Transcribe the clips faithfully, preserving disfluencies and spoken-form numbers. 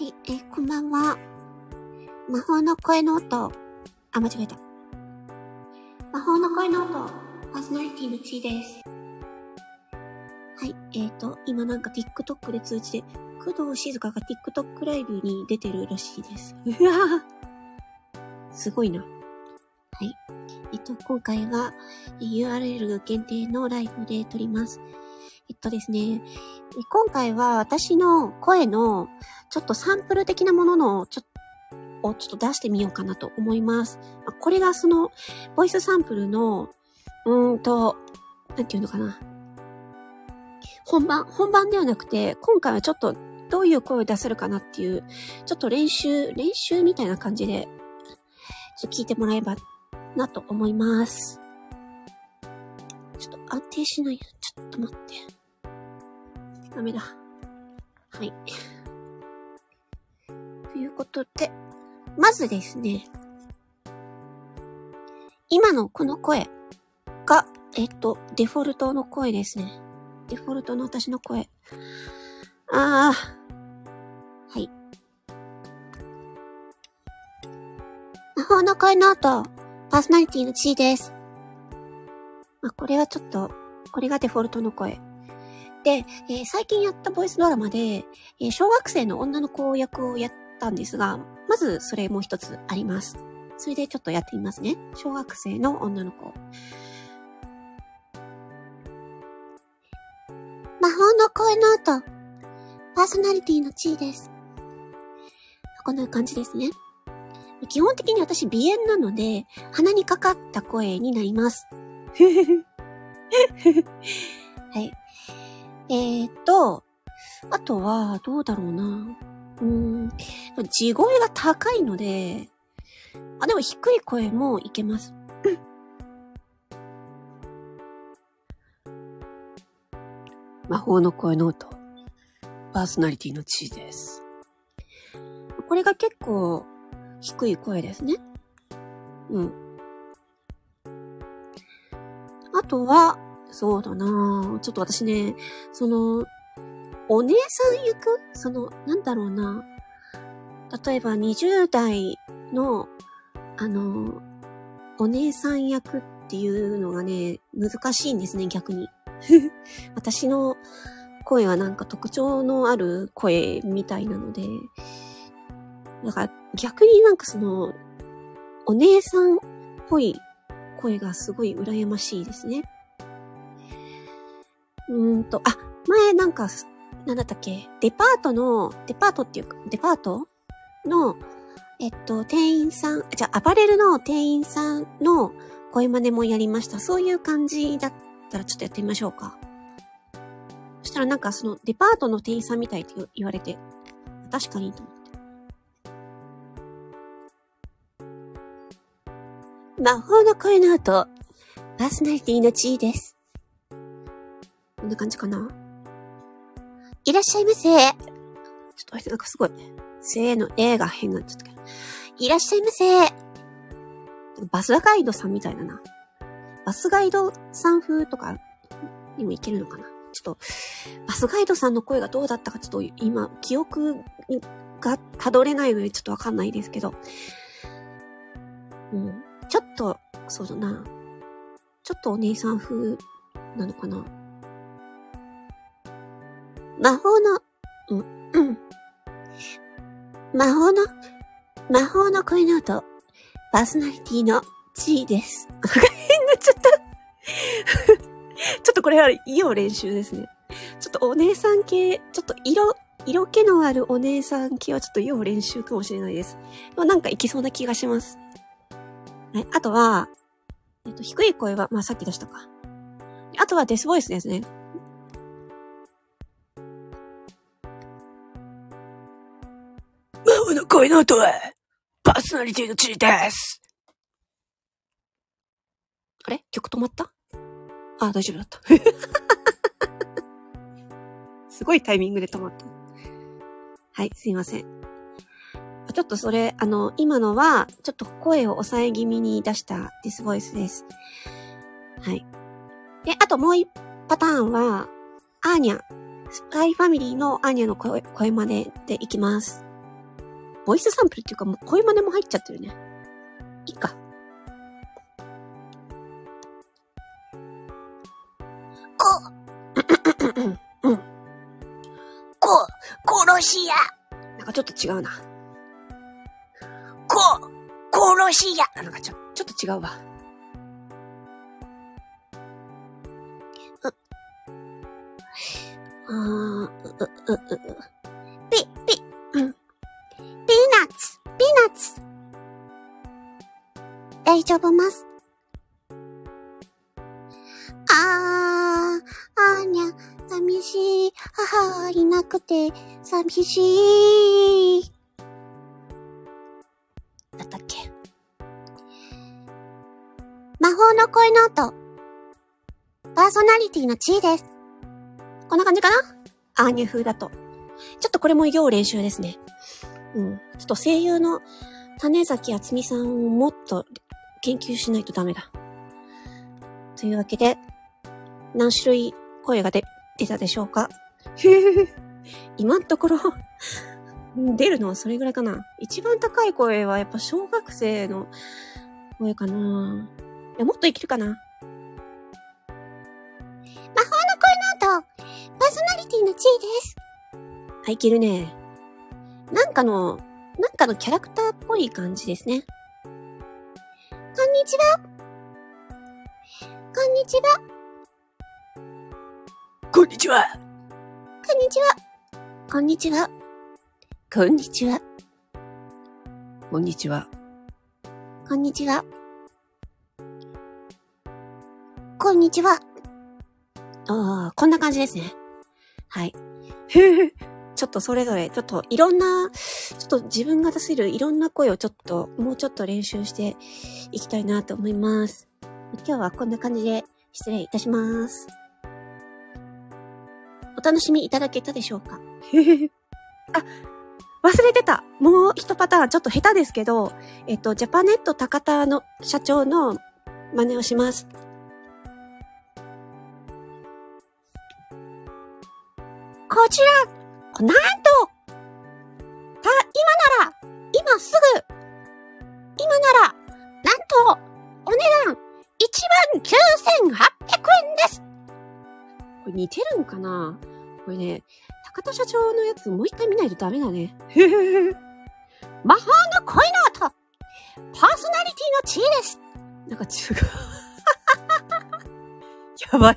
はい、え、こんばんは。魔法の声の音。あ、間違えた。魔法の声の音、パーソナリティのちーです。はい、えーと、今なんか TikTok で通知で、工藤静香が TikTok ライブに出てるらしいです。うわぁすごいな。はい。えっと、今回は ユーアールエル 限定のライブで撮ります。えっとですね、今回は私の声のちょっとサンプル的なもののちょをちょっと出してみようかなと思います。これがそのボイスサンプルのうーんとなんていうのかな本番本番ではなくて今回はちょっとどういう声を出せるかなっていうちょっと練習練習みたいな感じでちょっと聞いてもらえばなと思います。ちょっと安定しない。ちょっと待って。ダメだ。はい。ということで、まずですね、今のこの声が、えっと、デフォルトの声ですね。デフォルトの私の声。あー。はい。魔法の声の音、パーソナリティのちーです。まあ、これはちょっと、これがデフォルトの声。で、えー、最近やったボイスドラマで、えー、小学生の女の子役をやったんですが、まずそれもう一つあります。それでちょっとやってみますね。小学生の女の子。魔法の声の音。パーソナリティのちーです。こんな感じですね。基本的に私鼻炎なので、鼻にかかった声になります。はい。えっと、あとは、どうだろうな。うーん。地声が高いので、あ、でも低い声もいけます。魔法の声の音。パーソナリティのちーです。これが結構低い声ですね。うん。あとは、そうだなちょっと私ね、その、お姉さん役その、なんだろうな例えばにじゅう代の、あの、お姉さん役っていうのがね、難しいんですね、逆に。私の声はなんか特徴のある声みたいなので、だから逆になんかその、お姉さんっぽい声がすごい羨ましいですね。うーんと、あ、前なんか、なんだったっけ、デパートの、デパートっていうか、デパートの、えっと、店員さん、じゃあ、アパレルの店員さんの声真似もやりました。そういう感じだったらちょっとやってみましょうか。そしたらなんかその、デパートの店員さんみたいって言われて、確かにと思って。魔法の声の音、パーソナリティのちーです。こんな感じかな。いらっしゃいませ。ちょっと待って、なんかすごい。せーの、えが変になっちゃったけど。いらっしゃいませ。バスガイドさんみたいだな。バスガイドさん風とかにもいけるのかな。ちょっと、バスガイドさんの声がどうだったかちょっと今、記憶がたどれないのでちょっとわかんないですけど。うん。ちょっと、そうだな。ちょっとお姉さん風なのかな。魔法の、うん、うん。魔法の、魔法の声の音、パーソナリティのちーです。変になっちゃった。ちょっとこれは要練習ですね。ちょっとお姉さん系、ちょっと色、色気のあるお姉さん系はちょっと要練習かもしれないです。まあ、なんかいけそうな気がします。はい、あとは、えっと、低い声は、まあ、さっき出したか。あとはデスボイスですね。魔法の声の音は、パーソナリティのちーです。あれ？曲止まった？あ、大丈夫だった。すごいタイミングで止まった。はい、すいません。ちょっとそれ、あの、今のは、ちょっと声を抑え気味に出したデスボイスです。はい。で、あともう一パターンは、アーニャ。スパイファミリーのアーニャの声、声真似でいきます。ボイスサンプルっていうか、もう声真似も入っちゃってるね。いいか。こ、うん。こ、殺し屋。なんかちょっと違うな。こ、殺し屋。なんかちょ、ちょっと違うわ。う、う、う、う、ピ、ピ、うん。ピーナッツ、ピーナッツ。大丈夫ます。あー、あーにゃ、寂しい。母いなくて、寂しい。だったっけ？魔法の声の音。パーソナリティの地位です。こんな感じかな？アーニャ風だと。ちょっとこれも要練習ですね。うん。ちょっと声優の種崎厚美さんをもっと研究しないとダメだ。というわけで、何種類声が出、出たでしょうか？今のところ、出るのはそれぐらいかな。一番高い声はやっぱ小学生の声かな。いや、もっといけるかな。パーソナリティの地位です。はい、いけるね。なんかの、なんかのキャラクターっぽい感じですね。こんにちは。こんにちは。こんにちは。こんにちは。こんにちは。こんにちは。こんにちは。こんにちは。こんにちは。ああ、こんな感じですね。はい。ちょっとそれぞれ、ちょっといろんな、ちょっと自分が出せるいろんな声をちょっと、もうちょっと練習していきたいなと思います。今日はこんな感じで失礼いたします。お楽しみいただけたでしょうか？あ、忘れてた。もう一パターン、ちょっと下手ですけど、えっと、ジャパネット高田の社長の真似をします。こちら、なんと、た、今なら、今すぐ、今なら、なんと、お値段、いちまんきゅうせんはっぴゃくえんです。これ似てるんかな？これね、高田社長のやつもう一回見ないとダメだね。魔法の声の音、パーソナリティの地位です。なんか違う。やばい。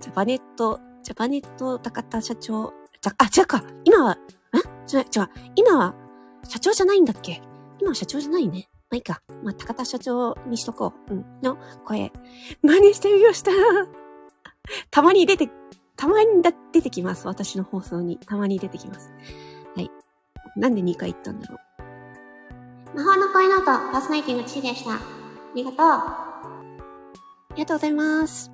ジャパネット、ジャパネット高田社長、じゃ、あ、違うか。今は、ん？違う、違う。今は、社長じゃないんだっけ？今は社長じゃないね。まあいいか。まあ、高田社長にしとこう。うん。の声。真似してみました。たまに出て、たまにだ出てきます。私の放送に。たまに出てきます。はい。なんでにかい言ったんだろう。魔法の声の音、パーソナリティの地位でした。ありがとう。ありがとうございます。